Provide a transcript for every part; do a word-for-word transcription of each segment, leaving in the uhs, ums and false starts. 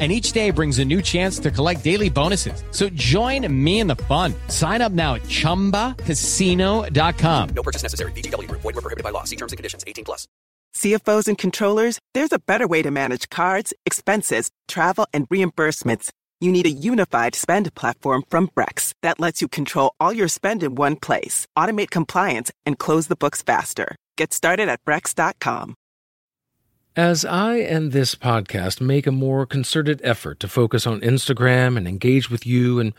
And each day brings a new chance to collect daily bonuses. So join me in the fun. Sign up now at chumba casino dot com. No purchase necessary. V G W. Void where prohibited by law. See terms and conditions. eighteen plus. C F Os and controllers, there's a better way to manage cards, expenses, travel, and reimbursements. You need a unified spend platform from Brex that lets you control all your spend in one place, automate compliance, and close the books faster. Get started at brex dot com. As I and this podcast make a more concerted effort to focus on Instagram and engage with you and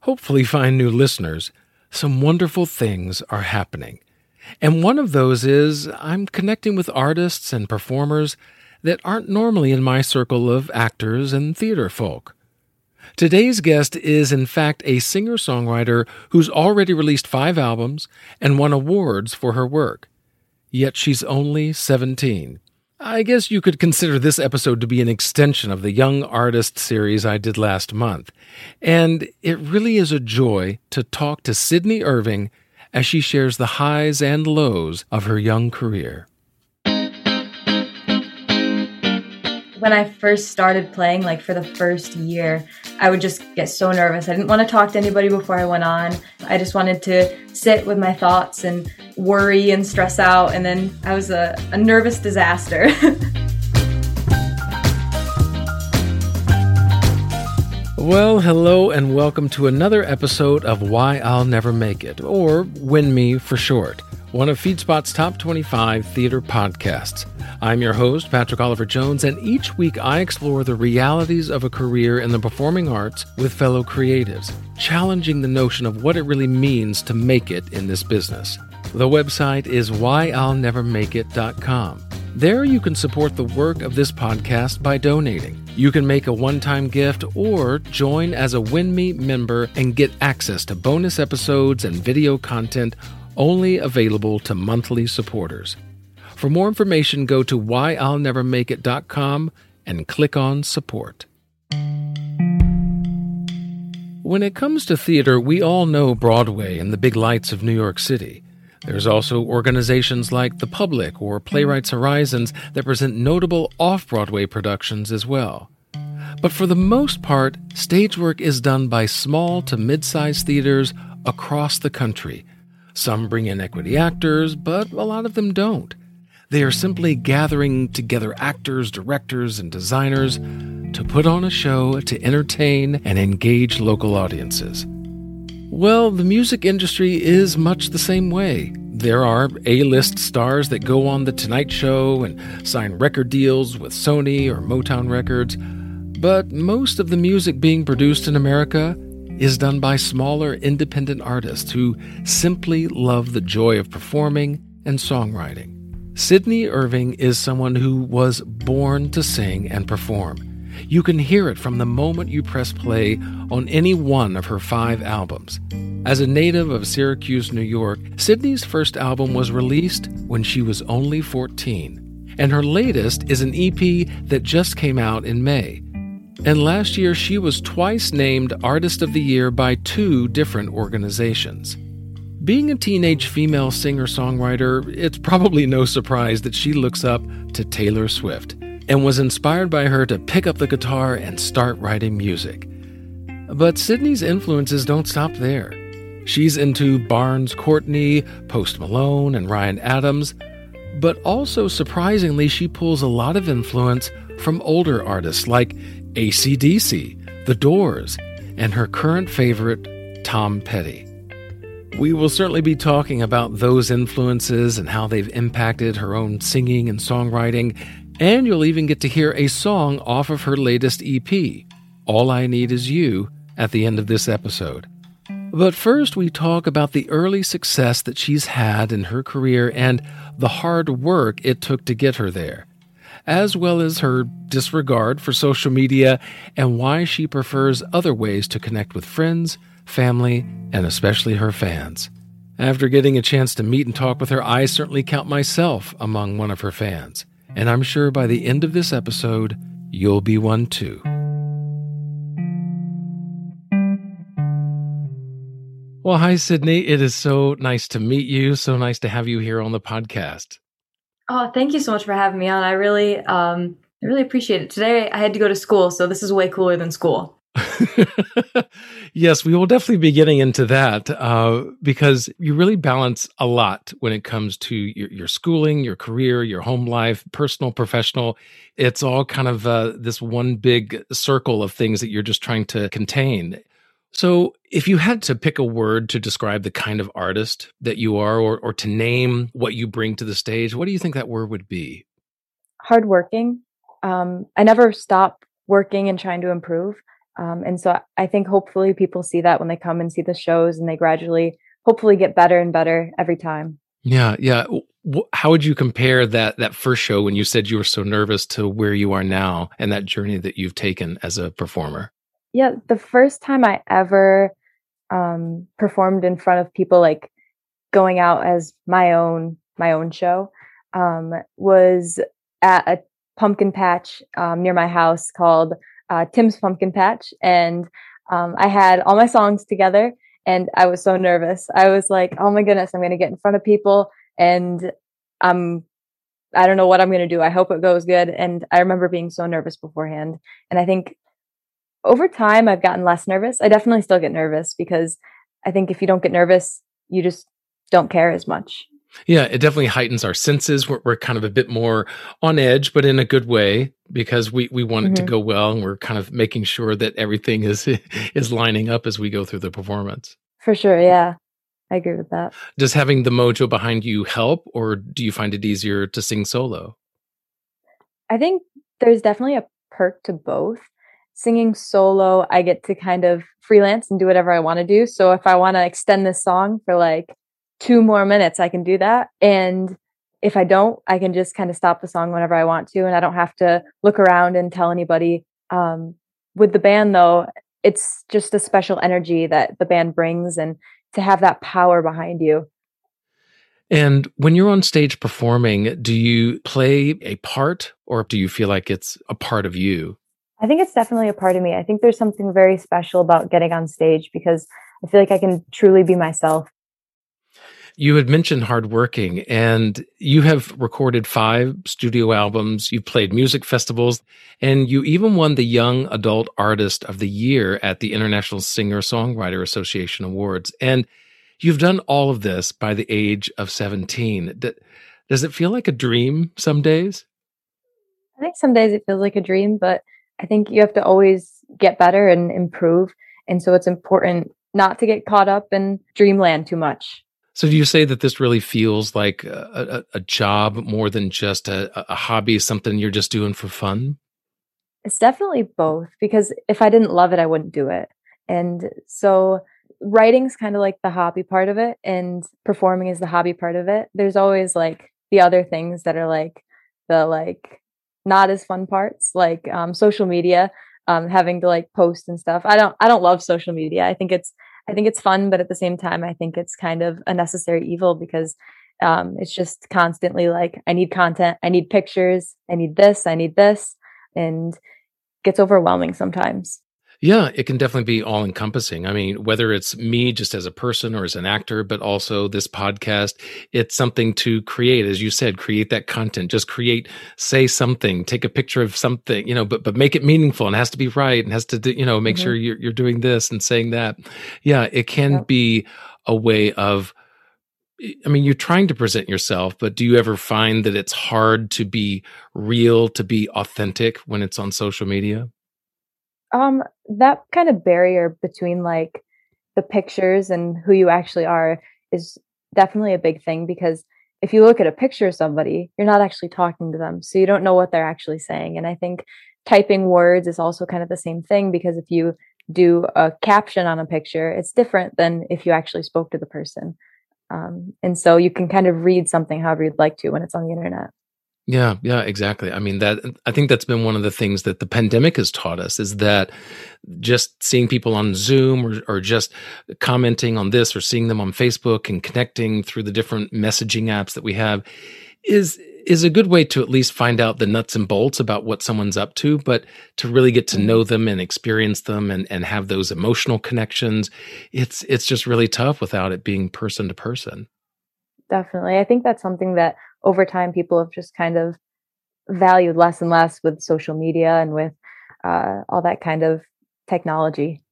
hopefully find new listeners, some wonderful things are happening. And one of those is I'm connecting with artists and performers that aren't normally in my circle of actors and theater folk. Today's guest is, in fact, a singer-songwriter who's already released five albums and won awards for her work. Yet she's only seventeen. I guess you could consider this episode to be an extension of the Young Artist series I did last month. And it really is a joy to talk to Sydney Irving as she shares the highs and lows of her young career. When I first started playing, like for the first year, I would just get so nervous. I didn't want to talk to anybody before I went on. I just wanted to sit with my thoughts and worry and stress out. And then I was a, a nervous disaster. Well, hello and welcome to another episode of Why I'll Never Make It, or Win Me for short, one of FeedSpot's top twenty-five theater podcasts. I'm your host, Patrick Oliver-Jones, and each week I explore the realities of a career in the performing arts with fellow creatives, challenging the notion of what it really means to make it in this business. The website is why I'll never make it dot com. There you can support the work of this podcast by donating. You can make a one-time gift or join as a Win Me member and get access to bonus episodes and video content only available to monthly supporters. For more information, go to why I'll never make it dot com and click on Support. When it comes to theater, we all know Broadway and the big lights of New York City. There's also organizations like The Public or Playwrights Horizons that present notable off-Broadway productions as well. But for the most part, stage work is done by small to mid-sized theaters across the country. Some bring in equity actors, but a lot of them don't. They are simply gathering together actors, directors, and designers to put on a show to entertain and engage local audiences. Well, the music industry is much the same way. There are A-list stars that go on The Tonight Show and sign record deals with Sony or Motown Records, but most of the music being produced in America is done by smaller independent artists who simply love the joy of performing and songwriting. Sydney Irving is someone who was born to sing and perform. You can hear it from the moment you press play on any one of her five albums. As a native of Syracuse, New York, Sydney's first album was released when she was only fourteen, and her latest is an E P that just came out in May. And last year, she was twice named Artist of the Year by two different organizations. Being a teenage female singer-songwriter, it's probably no surprise that she looks up to Taylor Swift and was inspired by her to pick up the guitar and start writing music. But Sydney's influences don't stop there. She's into Barnes Courtney, Post Malone, and Ryan Adams, but also surprisingly, she pulls a lot of influence from older artists like A C D C, The Doors, and her current favorite, Tom Petty. We will certainly be talking about those influences and how they've impacted her own singing and songwriting, and you'll even get to hear a song off of her latest E P, All I Need Is You, at the end of this episode. But first, we talk about the early success that she's had in her career and the hard work it took to get her there, as well as her disregard for social media and why she prefers other ways to connect with friends, family, and especially her fans. After getting a chance to meet and talk with her, I certainly count myself among one of her fans, and I'm sure by the end of this episode, you'll be one too. Well, hi, Sydney. It is so nice to meet you. So nice to have you here on the podcast. Oh, thank you so much for having me on. I really, um, I really appreciate it. Today, I had to go to school, so this is way cooler than school. Yes, we will definitely be getting into that uh, because you really balance a lot when it comes to your, your schooling, your career, your home life, personal, professional. It's all kind of uh, this one big circle of things that you're just trying to contain. So if you had to pick a word to describe the kind of artist that you are, or or to name what you bring to the stage, what do you think that word would be? Hardworking. Um, I never stop working and trying to improve. Um, and so I think hopefully people see that when they come and see the shows, and they gradually hopefully get better and better every time. Yeah. Yeah. How would you compare that that first show when you said you were so nervous to where you are now and that journey that you've taken as a performer? Yeah, the first time I ever um, performed in front of people, like going out as my own my own show, um, was at a pumpkin patch um, near my house called uh, Tim's Pumpkin Patch, and um, I had all my songs together, and I was so nervous. I was like, "Oh my goodness, I'm going to get in front of people, and I'm." I don't know what I'm going to do. I hope it goes good." And I remember being so nervous beforehand, and I think. Over time, I've gotten less nervous. I definitely still get nervous because I think if you don't get nervous, you just don't care as much. Yeah, it definitely heightens our senses. We're, we're kind of a bit more on edge, but in a good way, because we, we want it mm-hmm. to go well, and we're kind of making sure that everything is is lining up as we go through the performance. For sure, yeah. I agree with that. Does having the mojo behind you help, or do you find it easier to sing solo? I think there's definitely a perk to both. Singing solo, I get to kind of freelance and do whatever I want to do. So if I want to extend this song for like two more minutes, I can do that. And if I don't, I can just kind of stop the song whenever I want to. And I don't have to look around and tell anybody. Um, with the band, though, it's just a special energy that the band brings, and to have that power behind you. And when you're on stage performing, do you play a part, or do you feel like it's a part of you? I think it's definitely a part of me. I think there's something very special about getting on stage because I feel like I can truly be myself. You had mentioned hardworking, and you have recorded five studio albums. You've played music festivals, and you even won the Young Adult Artist of the Year at the International Singer Songwriter Association Awards. And you've done all of this by the age of seventeen. Does it feel like a dream some days? I think some days it feels like a dream, but I think you have to always get better and improve. And so it's important not to get caught up in dreamland too much. So do you say that this really feels like a, a, a job more than just a, a hobby, something you're just doing for fun? It's definitely both, because if I didn't love it, I wouldn't do it. And so writing's kind of like the hobby part of it, and performing is the hobby part of it. There's always like the other things that are like the like, not as fun parts, like um, social media, um, having to like post and stuff. I don't, I don't love social media. I think it's, I think it's fun, but at the same time, I think it's kind of a necessary evil because um, it's just constantly like, I need content, I need pictures, I need this, I need this, and it gets overwhelming sometimes. Yeah, it can definitely be all encompassing. I mean, whether it's me just as a person or as an actor, but also this podcast, it's something to create, as you said, create that content, just create, say something, take a picture of something, you know, but but make it meaningful, and has to be right, and has to, do, you know, make mm-hmm. sure you're, you're doing this and saying that. Yeah, it can yep. be a way of, I mean, you're trying to present yourself, but do you ever find that it's hard to be real, to be authentic when it's on social media? Um, that kind of barrier between like the pictures and who you actually are is definitely a big thing, because if you look at a picture of somebody, you're not actually talking to them. So you don't know what they're actually saying. And I think typing words is also kind of the same thing, because if you do a caption on a picture, it's different than if you actually spoke to the person. Um, and so you can kind of read something however you'd like to when it's on the internet. Yeah, yeah, exactly. I mean, that I think that's been one of the things that the pandemic has taught us, is that just seeing people on Zoom or, or just commenting on this or seeing them on Facebook and connecting through the different messaging apps that we have is is a good way to at least find out the nuts and bolts about what someone's up to, but to really get to know them and experience them and, and have those emotional connections, it's it's just really tough without it being person to person. Definitely. I think that's something that over time people have just kind of valued less and less with social media and with uh, all that kind of technology.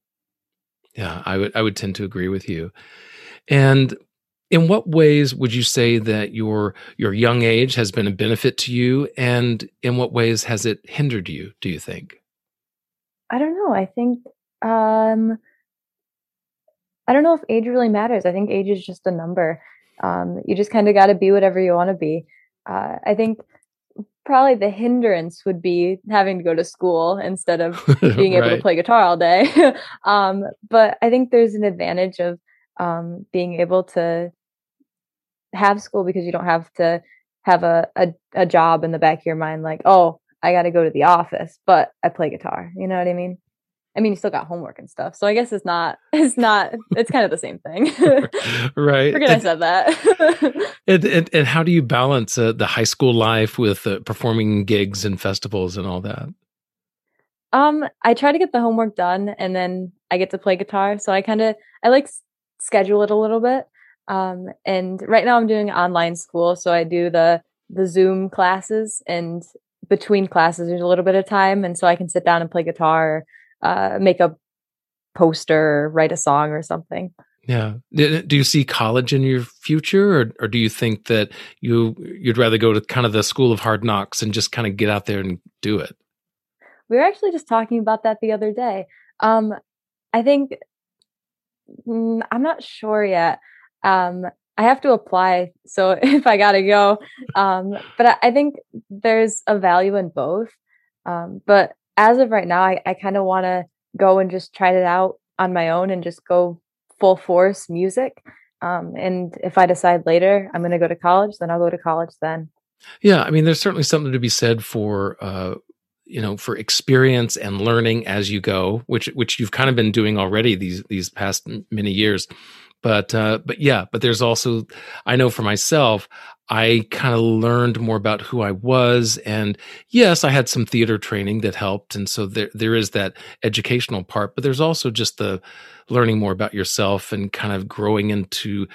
Yeah, I would I would tend to agree with you. And in what ways would you say that your your young age has been a benefit to you, and in what ways has it hindered you, do you think? I don't know. I think, um, I don't know if age really matters. I think age is just a number. Um, you just kind of got to be whatever you want to be. Uh, I think probably the hindrance would be having to go to school instead of being right. able to play guitar all day. um, but I think there's an advantage of um, being able to have school, because you don't have to have a, a, a job in the back of your mind like, oh, I got to go to the office, but I play guitar. You know what I mean? I mean, you still got homework and stuff. So I guess it's not, it's not, it's kind of the same thing. Right. Forget and, I said that. and, and, and how do you balance uh, the high school life with uh, performing gigs and festivals and all that? Um, I try to get the homework done and then I get to play guitar. So I kind of, I like s- schedule it a little bit. Um, and right now I'm doing online school. So I do the, the Zoom classes, and between classes there's a little bit of time. And so I can sit down and play guitar, Uh, make a poster, or write a song or something. Yeah. Do you see college in your future, or, or do you think that you, you'd rather go to kind of the school of hard knocks and just kind of get out there and do it? We were actually just talking about that the other day. Um, I think, mm, I'm not sure yet. Um, I have to apply. So if I got to go, um, but I, I think there's a value in both. Um, but as of right now, I, I kind of want to go and just try it out on my own and just go full force music. Um, and if I decide later I'm going to go to college, then I'll go to college then. Yeah. I mean, there's certainly something to be said for, uh, you know, for experience and learning as you go, which, which you've kind of been doing already these, these past many years. But, uh, but yeah, but there's also, I know for myself, I kind of learned more about who I was. And yes, I had some theater training that helped. And so there, there is that educational part, but there's also just the learning more about yourself and kind of growing into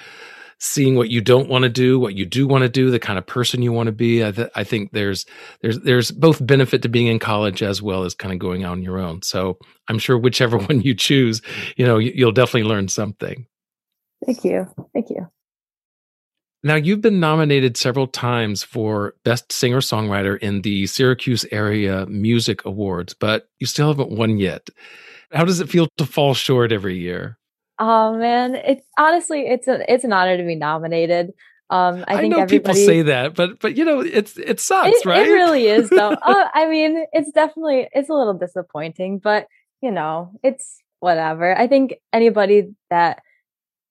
seeing what you don't want to do, what you do want to do, the kind of person you want to be. I, th- I think there's, there's, there's both benefit to being in college as well as kind of going out on your own. So I'm sure whichever one you choose, you know, you'll definitely learn something. Thank you. Thank you. Now, you've been nominated several times for Best Singer-Songwriter in the Syracuse Area Music Awards, but you still haven't won yet. How does it feel to fall short every year? Oh, man. It's honestly, it's a, it's an honor to be nominated. Um, I, think I know people say that, but, but you know, it's it sucks, it, right? It really is, though. uh, I mean, it's definitely, it's a little disappointing, but, you know, it's whatever. I think anybody that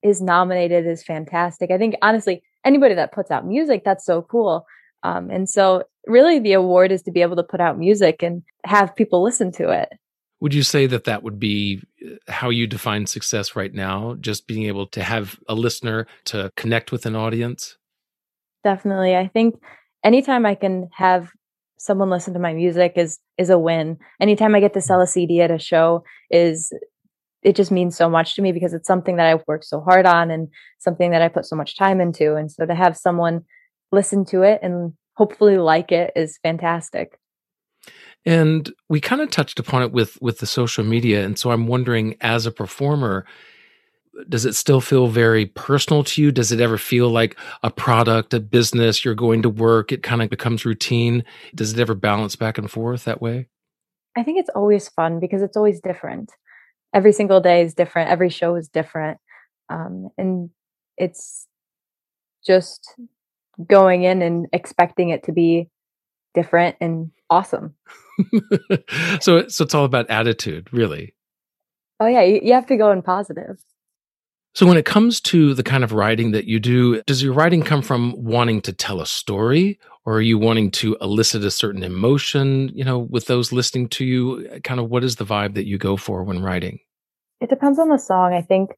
is nominated is fantastic. I think, honestly, anybody that puts out music, that's so cool. Um, and so really the award is to be able to put out music and have people listen to it. Would you say that that would be how you define success right now? Just being able to have a listener, to connect with an audience? Definitely. I think anytime I can have someone listen to my music is, is a win. Anytime I get to sell a C D at a show is it just means so much to me, because it's something that I've worked so hard on and something that I put so much time into. And so to have someone listen to it and hopefully like it is fantastic. And we kind of touched upon it with, with the social media. And so I'm wondering, as a performer, does it still feel very personal to you? Does it ever feel like a product, a business, you're going to work, it kind of becomes routine? Does it ever balance back and forth that way? I think it's always fun because it's always different. every single day is different. Every show is different. Um, and it's just going in and expecting it to be different and awesome. so, so it's all about attitude, really. Oh yeah. You, you have to go in positive. So when it comes to the kind of writing that you do, does your writing come from wanting to tell a story, or are you wanting to elicit a certain emotion, you know, with those listening to you? Kind of what is the vibe that you go for when writing? It depends on the song. I think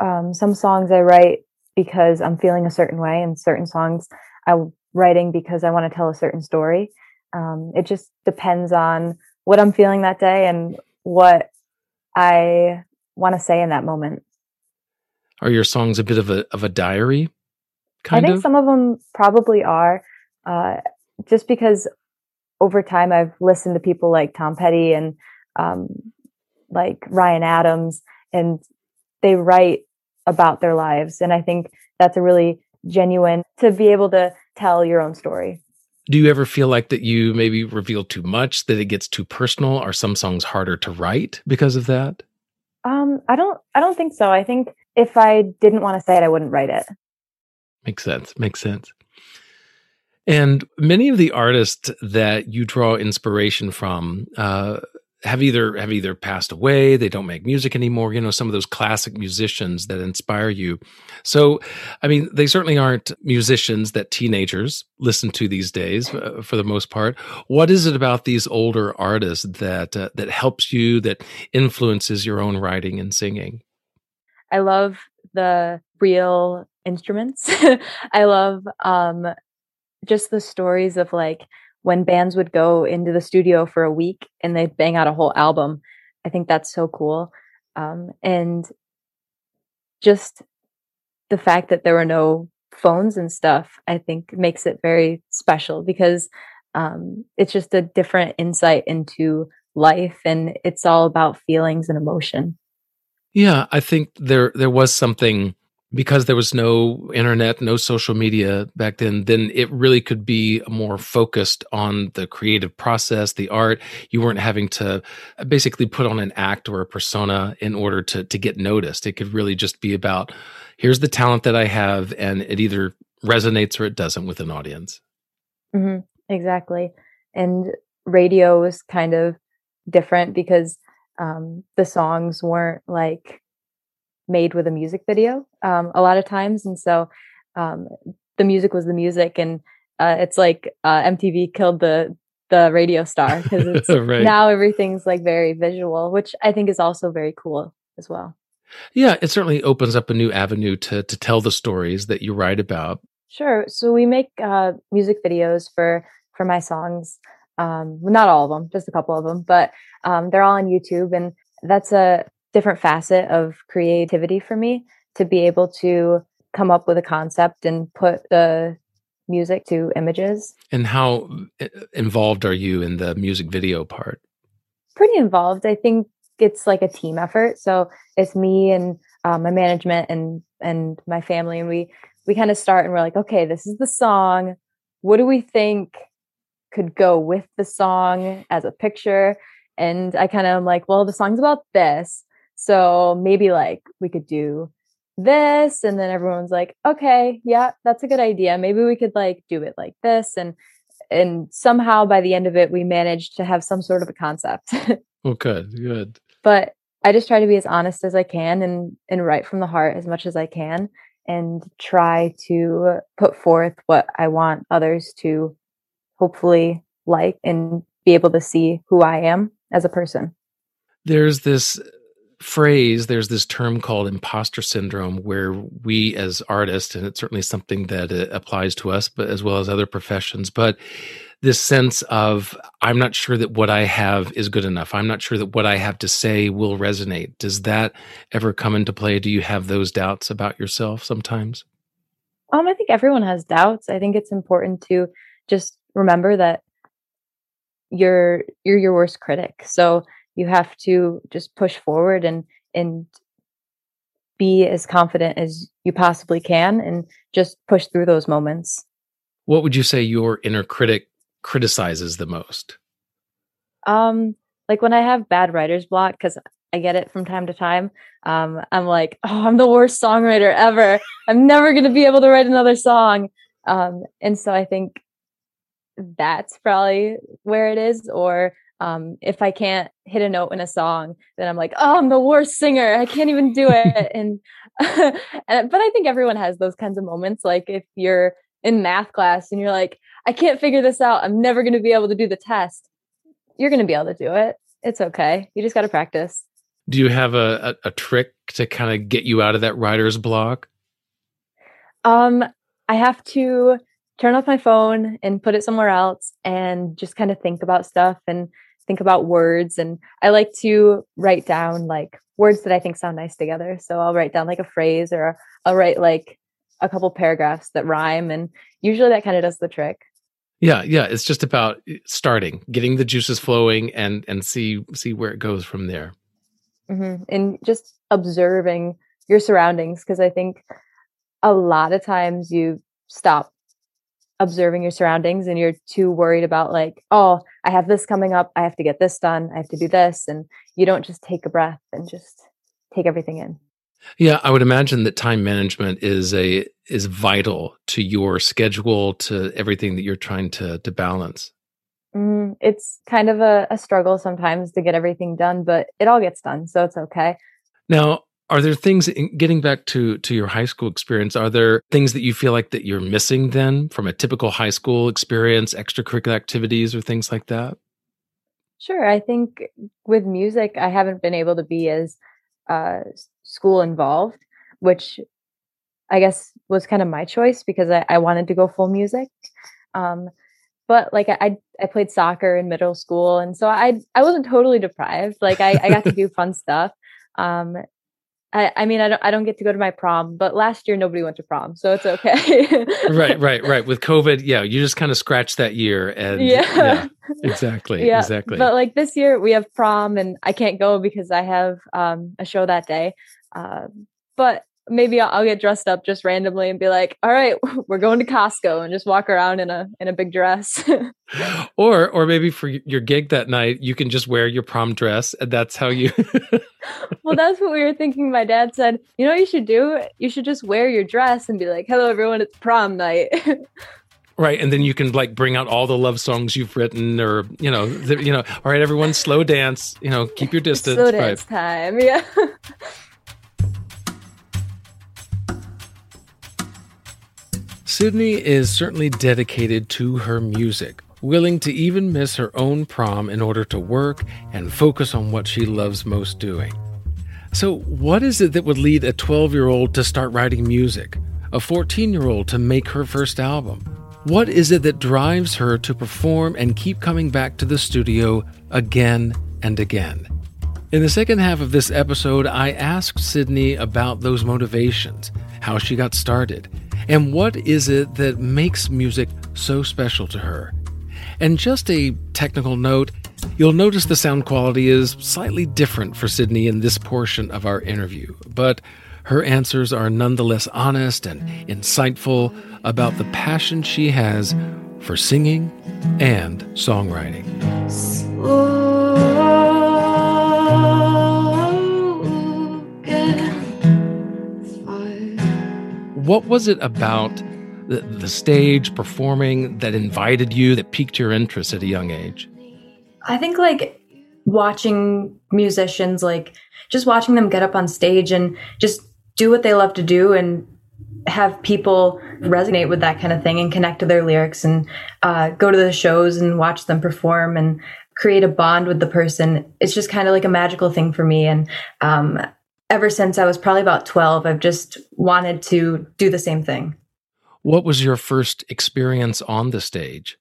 um, some songs I write because I'm feeling a certain way, and certain songs I'm writing because I want to tell a certain story. Um, it just depends on what I'm feeling that day and what I want to say in that moment. Are your songs a bit of a of a diary? Kind I think of? Some of them probably are, uh, just because over time I've listened to people like Tom Petty and um, like Ryan Adams, and they write about their lives, and I think that's a really genuine to be able to tell your own story. Do you ever feel like that you maybe reveal too much, that it gets too personal? Are some songs harder to write because of that? Um, I don't. I don't think so. I think. If I didn't want to say it, I wouldn't write it. Makes sense. Makes sense. And many of the artists that you draw inspiration from uh, have either have either passed away, they don't make music anymore, you know, some of those classic musicians that inspire you. So, I mean, they certainly aren't musicians that teenagers listen to these days, uh, for the most part. What is it about these older artists that uh, that helps you, that influences your own writing and singing? I love the real instruments. I love um, just the stories of like when bands would go into the studio for a week and they'd bang out a whole album. I think that's so cool. Um, and just the fact that there were no phones and stuff, I think makes it very special, because um, it's just a different insight into life, and it's all about feelings and emotion. Yeah, I think there there was something, because there was no internet, no social media back then, then it really could be more focused on the creative process, the art. You weren't having to basically put on an act or a persona in order to to get noticed. It could really just be about, here's the talent that I have, and it either resonates or it doesn't with an audience. Mm-hmm, exactly. And radio was kind of different because Um, the songs weren't like made with a music video um, a lot of times. And so um, the music was the music, and uh, it's like uh, M T V killed the, the radio star, because it's right. Now everything's like very visual, which I think is also very cool as well. Yeah, it certainly opens up a new avenue to to tell the stories that you write about. Sure. So we make uh, music videos for, for my songs. Um, not all of them, just a couple of them, but um, they're all on YouTube. And that's a different facet of creativity for me, to be able to come up with a concept and put the music to images. And how involved are you in the music video part? Pretty involved. I think it's like a team effort. So it's me and uh, my management and, and my family. And we, we kind of start and we're like, okay, this is the song. What do we think could go with the song as a picture? And I kind of am like, well, the song's about this, so maybe like we could do this. And then everyone's like, okay, yeah, that's a good idea. Maybe we could like do it like this. And, and somehow by the end of it, we managed to have some sort of a concept. Well, good, good. But I just try to be as honest as I can and, and write from the heart as much as I can, and try to put forth what I want others to hopefully like, and be able to see who I am as a person. There's this phrase, there's this term called imposter syndrome, where we as artists, and it's certainly something that uh, applies to us, but as well as other professions, but this sense of, I'm not sure that what I have is good enough. I'm not sure that what I have to say will resonate. Does that ever come into play? Do you have those doubts about yourself sometimes? Um, I think everyone has doubts. I think it's important to just remember that you're you're your worst critic. So you have to just push forward and and be as confident as you possibly can, and just push through those moments. What would you say your inner critic criticizes the most? Um, like when I have bad writer's block, because I get it from time to time. Um, I'm like, oh, I'm the worst songwriter ever. I'm never going to be able to write another song. Um, and so I think that's probably where it is. Or um, if I can't hit a note in a song, then I'm like, oh, I'm the worst singer. I can't even do it. and, and but I think everyone has those kinds of moments. Like if you're in math class and you're like, I can't figure this out. I'm never going to be able to do the test. You're going to be able to do it. It's okay. You just got to practice. Do you have a, a, a trick to kind of get you out of that writer's block? Um, I have to turn off my phone and put it somewhere else and just kind of think about stuff and think about words. And I like to write down like words that I think sound nice together. So I'll write down like a phrase, or I'll write like a couple paragraphs that rhyme. And usually that kind of does the trick. Yeah, yeah. It's just about starting, getting the juices flowing, and and see see where it goes from there. Mm-hmm. And just observing your surroundings, because I think a lot of times you stop observing your surroundings and you're too worried about like, oh, I have this coming up. I have to get this done. I have to do this. And you don't just take a breath and just take everything in. Yeah, I would imagine that time management is a is vital to your schedule, to everything that you're trying to to balance. Mm, it's kind of a, a struggle sometimes to get everything done, but it all gets done, so it's okay. Now, are there things, getting back to to your high school experience, are there things that you feel like that you're missing then from a typical high school experience, extracurricular activities or things like that? Sure. I think with music, I haven't been able to be as uh, school involved, which I guess was kind of my choice because I, I wanted to go full music. Um, but like I, I played soccer in middle school. And so I, I wasn't totally deprived. Like I, I got to do fun stuff. Um, I, I mean, I don't, I don't get to go to my prom, but last year nobody went to prom, so it's okay. Right, right, right. With COVID. Yeah. You just kind of scratched that year. And yeah, yeah exactly. Yeah. Exactly. But like this year we have prom and I can't go because I have um, a show that day. Uh, but maybe I'll, I'll get dressed up just randomly and be like, all right, we're going to Costco, and just walk around in a, in a big dress. or, or maybe for your gig that night, you can just wear your prom dress, and that's how you. Well, that's what we were thinking. My dad said, you know what you should do? You should just wear your dress and be like, hello, everyone, it's prom night. Right. And then you can like bring out all the love songs you've written, or, you know, the, you know, all right, everyone slow dance, you know, keep your distance. Slow dance time. Yeah. Sydney is certainly dedicated to her music, willing to even miss her own prom in order to work and focus on what she loves most doing. So what is it that would lead a twelve-year-old to start writing music, a fourteen-year-old to make her first album? What is it that drives her to perform and keep coming back to the studio again and again? In the second half of this episode, I asked Sydney about those motivations, how she got started, and what is it that makes music so special to her. And just a technical note, you'll notice the sound quality is slightly different for Sydney in this portion of our interview, but her answers are nonetheless honest and insightful about the passion she has for singing and songwriting. Slow. What was it about the, the stage, performing, that invited you, that piqued your interest at a young age? I think like watching musicians, like just watching them get up on stage and just do what they love to do and have people resonate with that kind of thing and connect to their lyrics, and uh, go to the shows and watch them perform and create a bond with the person. It's just kind of like a magical thing for me. And um ever since I was probably about twelve, I've just wanted to do the same thing. What was your first experience on the stage?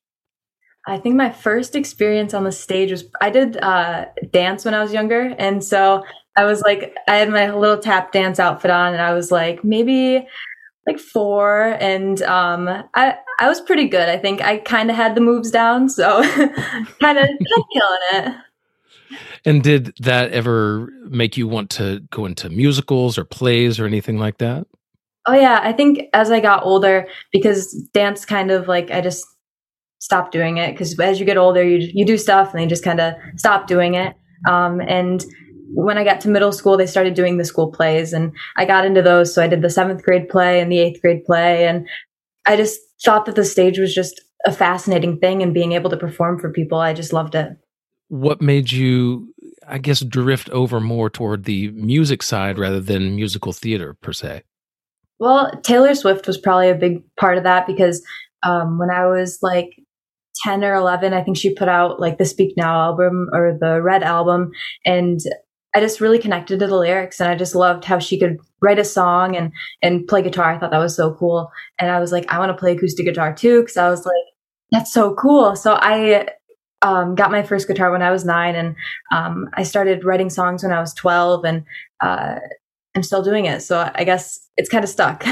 I think my first experience on the stage was, I did uh, dance when I was younger. And so I was like, I had my little tap dance outfit on, and I was like, maybe like four. And um, I, I was pretty good. I think I kind of had the moves down. So kind of killing it. And did that ever make you want to go into musicals or plays or anything like that? Oh, yeah. I think as I got older, because dance kind of like, I just stopped doing it, because as you get older, you you do stuff and then you just kind of stop doing it. Um, and when I got to middle school, they started doing the school plays and I got into those. So I did the seventh grade play and the eighth grade play. And I just thought that the stage was just a fascinating thing, and being able to perform for people, I just loved it. What made you, I guess, drift over more toward the music side rather than musical theater per se? Well, Taylor Swift was probably a big part of that, because um, when I was like ten or eleven, I think she put out like the Speak Now album or the Red album. And I just really connected to the lyrics, and I just loved how she could write a song and, and play guitar. I thought that was so cool. And I was like, I want to play acoustic guitar too. Cause I was like, that's so cool. So I um, got my first guitar when I was nine, and um, I started writing songs when I was twelve, and uh, I'm still doing it. So I guess it's kind of stuck.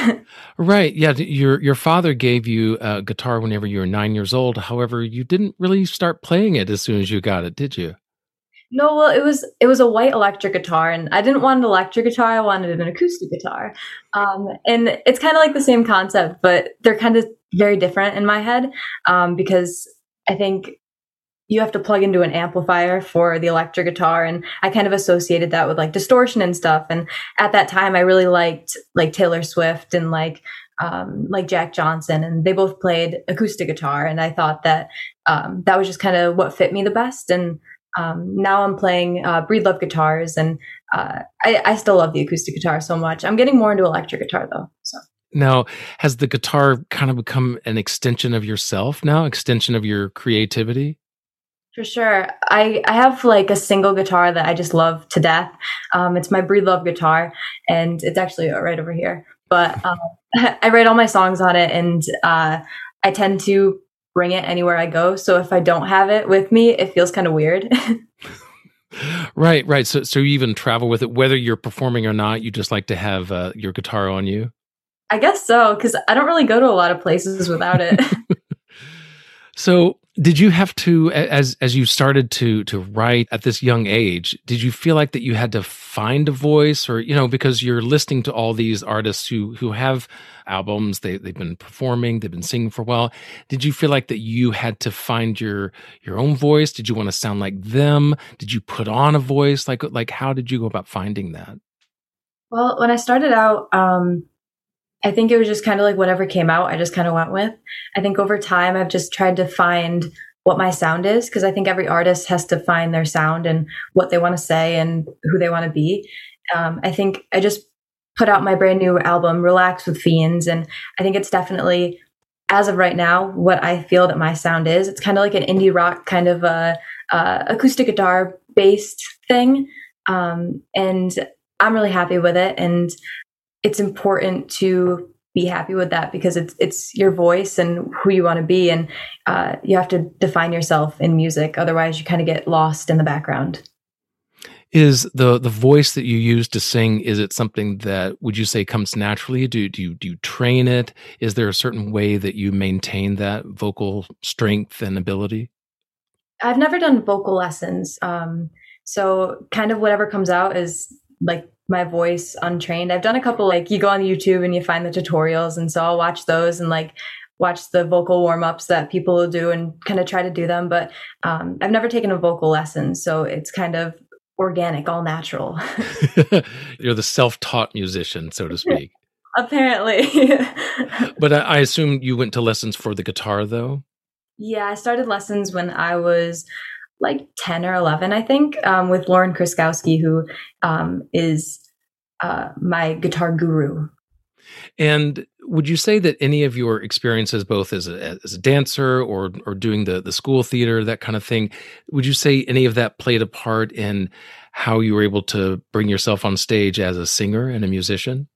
Right. Yeah. Your, your father gave you a guitar whenever you were nine years old. However, you didn't really start playing it as soon as you got it, did you? No, well, it was it was a white electric guitar, and I didn't want an electric guitar. I wanted an acoustic guitar. Um, and it's kind of like the same concept, but they're kind of very different in my head, um, because I think you have to plug into an amplifier for the electric guitar. And I kind of associated that with like distortion and stuff. And at that time, I really liked like Taylor Swift and like um, like Jack Johnson, and they both played acoustic guitar. And I thought that um, that was just kind of what fit me the best. And Um, now I'm playing uh, Breedlove guitars, and uh, I, I still love the acoustic guitar so much. I'm getting more into electric guitar though. So now, has the guitar kind of become an extension of yourself now, extension of your creativity? For sure. I, I have like a single guitar that I just love to death. Um, it's my Breedlove guitar, and it's actually right over here. But um, I write all my songs on it, and uh, I tend to bring it anywhere I go. So if I don't have it with me, it feels kind of weird. Right, right. So so you even travel with it, whether you're performing or not, you just like to have uh, your guitar on you? I guess so, because I don't really go to a lot of places without it. So did you have to, as as you started to to write at this young age, did you feel like that you had to find a voice, or, you know, because you're listening to all these artists who who have albums, they, they've been performing, they've been singing for a while. Did you feel like that you had to find your your own voice? Did you want to sound like them? Did you put on a voice? Like, like how did you go about finding that? Well, when I started out, um, I think it was just kind of like whatever came out, I just kind of went with. I think over time, I've just tried to find what my sound is, because I think every artist has to find their sound and what they want to say and who they want to be. Um, I think I just put out my brand new album, Relax with Fiends. And I think it's definitely, as of right now, what I feel that my sound is. It's kind of like an indie rock kind of a, a acoustic guitar based thing. Um, and I'm really happy with it. And it's important to be happy with that, because it's it's your voice and who you want to be, and uh, you have to define yourself in music. Otherwise, you kind of get lost in the background. Is the the voice that you use to sing, is it something that, would you say, comes naturally? Do do you, do you train it? Is there a certain way that you maintain that vocal strength and ability? I've never done vocal lessons, um, so kind of whatever comes out is like my voice untrained. I've done a couple, like you go on YouTube and you find the tutorials. And so I'll watch those and like watch the vocal warm-ups that people will do and kind of try to do them. But um, I've never taken a vocal lesson. So it's kind of organic, all natural. You're the self-taught musician, so to speak. Apparently. But I, I assume you went to lessons for the guitar though? Yeah, I started lessons when I was like ten or eleven, I think, um, with Lauren Kriskowski, who um, is uh, my guitar guru. And would you say that any of your experiences, both as a, as a dancer or or doing the, the school theater, that kind of thing, would you say any of that played a part in how you were able to bring yourself on stage as a singer and a musician?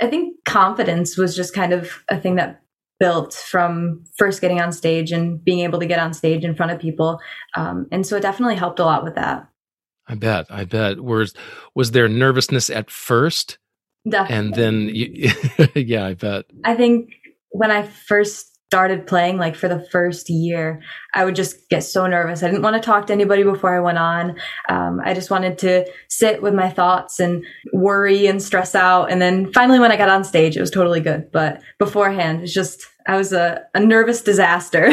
I think confidence was just kind of a thing that built from first getting on stage and being able to get on stage in front of people. Um, and so it definitely helped a lot with that. I bet. I bet. Was, was there nervousness at first? Definitely. And then, you, yeah, I bet. I think when I first started playing, like for the first year, I would just get so nervous. I didn't want to talk to anybody before I went on. Um, I just wanted to sit with my thoughts and worry and stress out. And then finally, when I got on stage, it was totally good. But beforehand, it's just, I was a, a nervous disaster.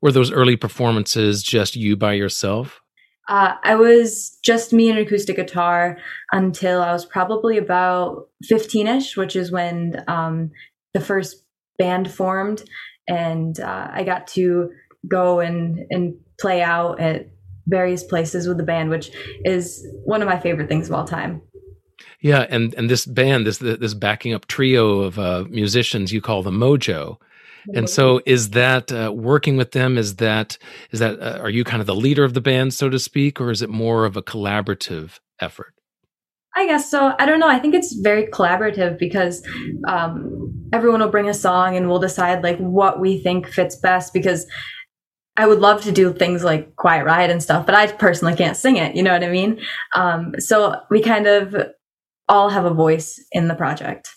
Were those early performances just you by yourself? Uh, I was just me and an acoustic guitar until I was probably about fifteen-ish, which is when um, the first band formed, and uh, I got to go and, and play out at various places with the band, which is one of my favorite things of all time. Yeah, and, and this band, this this backing up trio of uh, musicians, you call the Mojo. And so is that uh, working with them, is that, is that uh, are you kind of the leader of the band, so to speak, or is it more of a collaborative effort? I guess so. I don't know. I think it's very collaborative because um, everyone will bring a song and we'll decide like what we think fits best, because I would love to do things like Quiet Riot and stuff, but I personally can't sing it. You know what I mean? Um, so we kind of all have a voice in the project.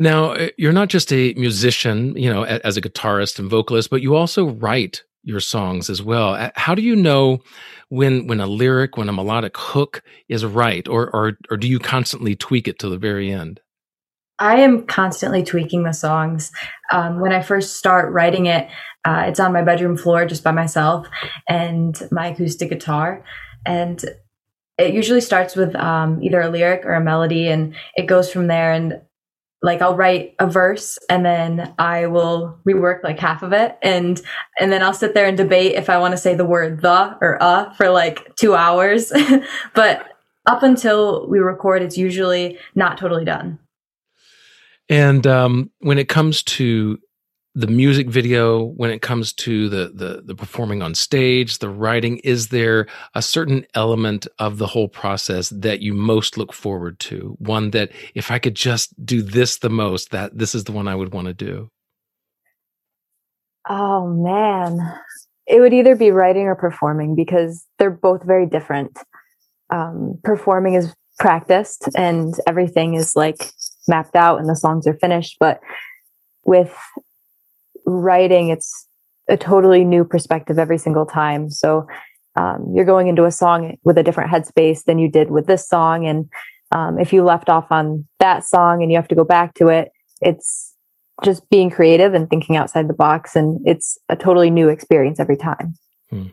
Now, you're not just a musician, you know, as a guitarist and vocalist, but you also write your songs as well. How do you know when when a lyric, when a melodic hook is right, or or, or do you constantly tweak it to the very end? I am constantly tweaking the songs. Um, when I first start writing it, uh, it's on my bedroom floor just by myself and my acoustic guitar, and it usually starts with um, either a lyric or a melody, and it goes from there. And like I'll write a verse and then I will rework like half of it. And, and then I'll sit there and debate if I want to say the word the or uh for like two hours. But up until we record, it's usually not totally done. And um, when it comes to the music video, when it comes to the, the the performing on stage, the writing, is there a certain element of the whole process that you most look forward to? One that if I could just do this the most, that this is the one I would want to do? Oh, man. It would either be writing or performing, because they're both very different. Um, performing is practiced and everything is like mapped out and the songs are finished. But with writing, it's a totally new perspective every single time. So um, you're going into a song with a different headspace than you did with this song. And um, if you left off on that song and you have to go back to it, it's just being creative and thinking outside the box. And it's a totally new experience every time. Hmm.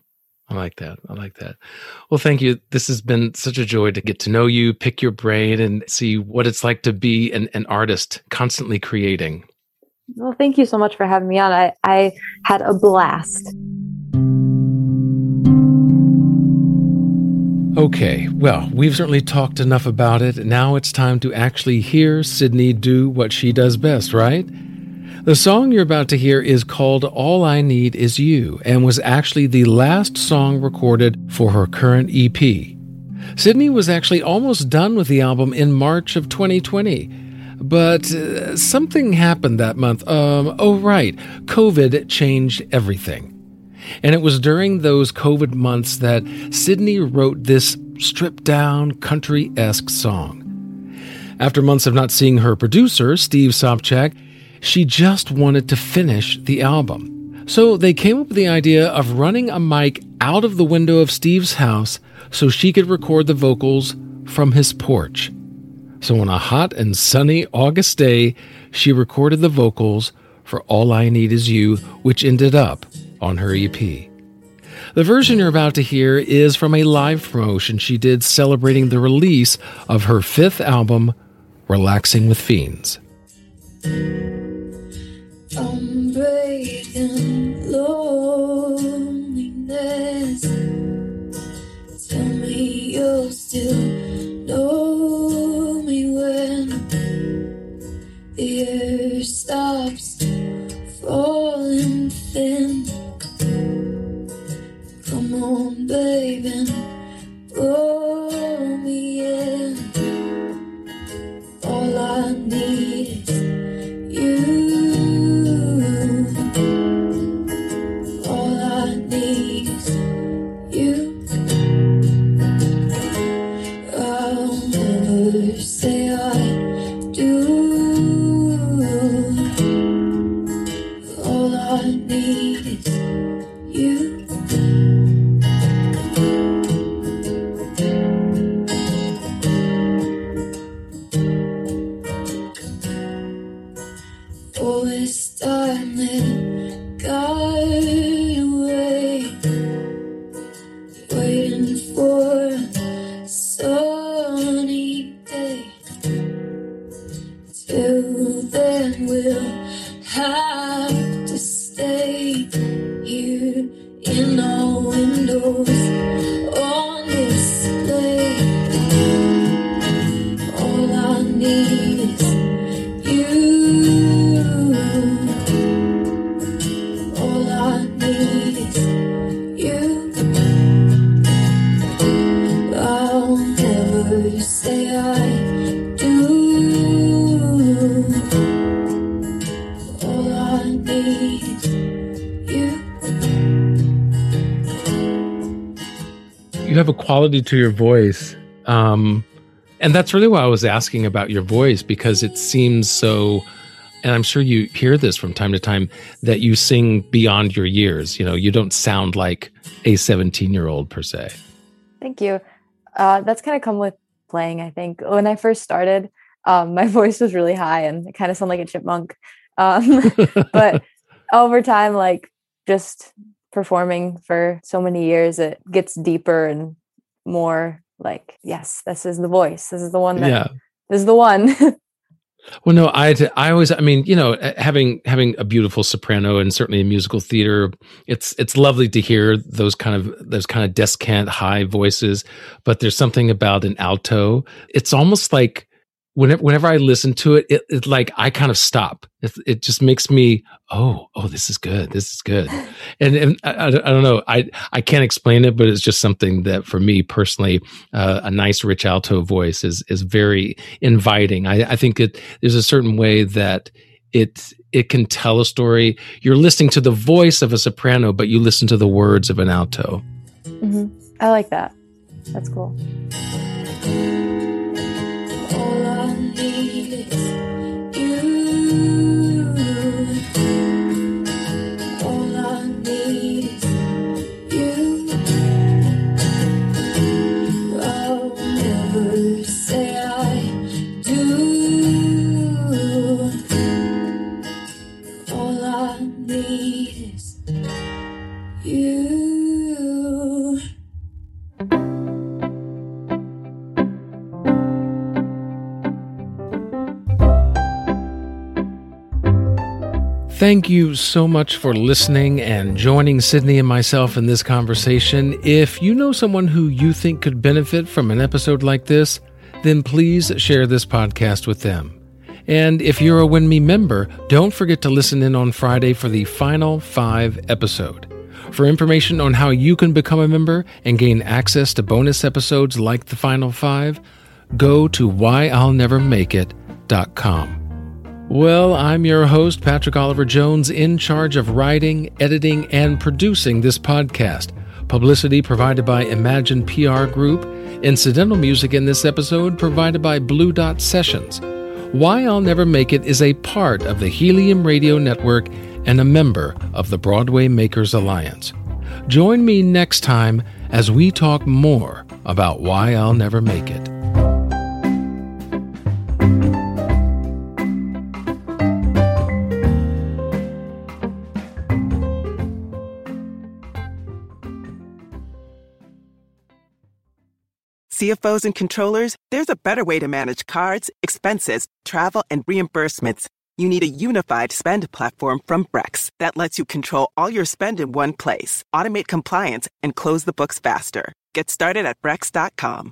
I like that. I like that. Well, thank you. This has been such a joy to get to know you, pick your brain, and see what it's like to be an, an artist constantly creating. Well, thank you so much for having me on. I, I had a blast. Okay, well, we've certainly talked enough about it. Now it's time to actually hear Sydney do what she does best, right? The song you're about to hear is called All I Need Is You, and was actually the last song recorded for her current E P. Sydney was actually almost done with the album in March of twenty twenty. But uh, something happened that month. Um, oh, right. COVID changed everything. And it was during those COVID months that Sydney wrote this stripped-down, country-esque song. After months of not seeing her producer, Steve Sopchak, she just wanted to finish the album. So they came up with the idea of running a mic out of the window of Steve's house so she could record the vocals from his porch. So on a hot and sunny August day, she recorded the vocals for All I Need Is You, which ended up on her E P. The version you're about to hear is from a live promotion she did celebrating the release of her fifth album, Relaxing with Fiends. I'm breathing loneliness. Tell me you'll still know. The air stops falling thin. Come on, baby, blow me in. All I need is you. All I need is you. I'll never say I do. Waiting for through, then we'll have to stay here in our windows on display. All I need is you. All I need is you. I'll never say I do. You have a quality to your voice. Um, and that's really why I was asking about your voice, because it seems so, and I'm sure you hear this from time to time, that you sing beyond your years. You know, you don't sound like a seventeen-year-old per se. Thank you. Uh, that's kind of come with playing, I think. When I first started, um, my voice was really high and it kind of sounded like a chipmunk. Um, but over time, like just performing for so many years, it gets deeper and more like, yes, this is the voice. This is the one. That, yeah. This is the one. Well, no, I, I always, I mean, you know, having, having a beautiful soprano and certainly in musical theater, it's, it's lovely to hear those kind of, those kind of descant high voices, but there's something about an alto. It's almost like whenever, whenever I listen to it, it, it like, I kind of stop. It, it just makes me, oh, oh, this is good. This is good. And, and I, I don't know, I, I can't explain it, but it's just something that for me personally, uh, a nice rich alto voice is, is very inviting. I, I think it, there's a certain way that it, it can tell a story. You're listening to the voice of a soprano, but you listen to the words of an alto. Mm-hmm. I like that. That's cool. Thank you so much for listening and joining Sydney and myself in this conversation. If you know someone who you think could benefit from an episode like this, then please share this podcast with them. And if you're a WinMe member, don't forget to listen in on Friday for the final five episode. For information on how you can become a member and gain access to bonus episodes like the final five, go to why I'll never make it dot com. Well, I'm your host, Patrick Oliver-Jones, in charge of writing, editing, and producing this podcast. Publicity provided by Imagine P R Group. Incidental music in this episode provided by Blue Dot Sessions. Why I'll Never Make It is a part of the Helium Radio Network and a member of the Broadway Makers Alliance. Join me next time as we talk more about Why I'll Never Make It. C F Os and controllers, there's a better way to manage cards, expenses, travel, and reimbursements. You need a unified spend platform from Brex that lets you control all your spend in one place, automate compliance, and close the books faster. Get started at Brex dot com.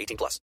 eighteen plus.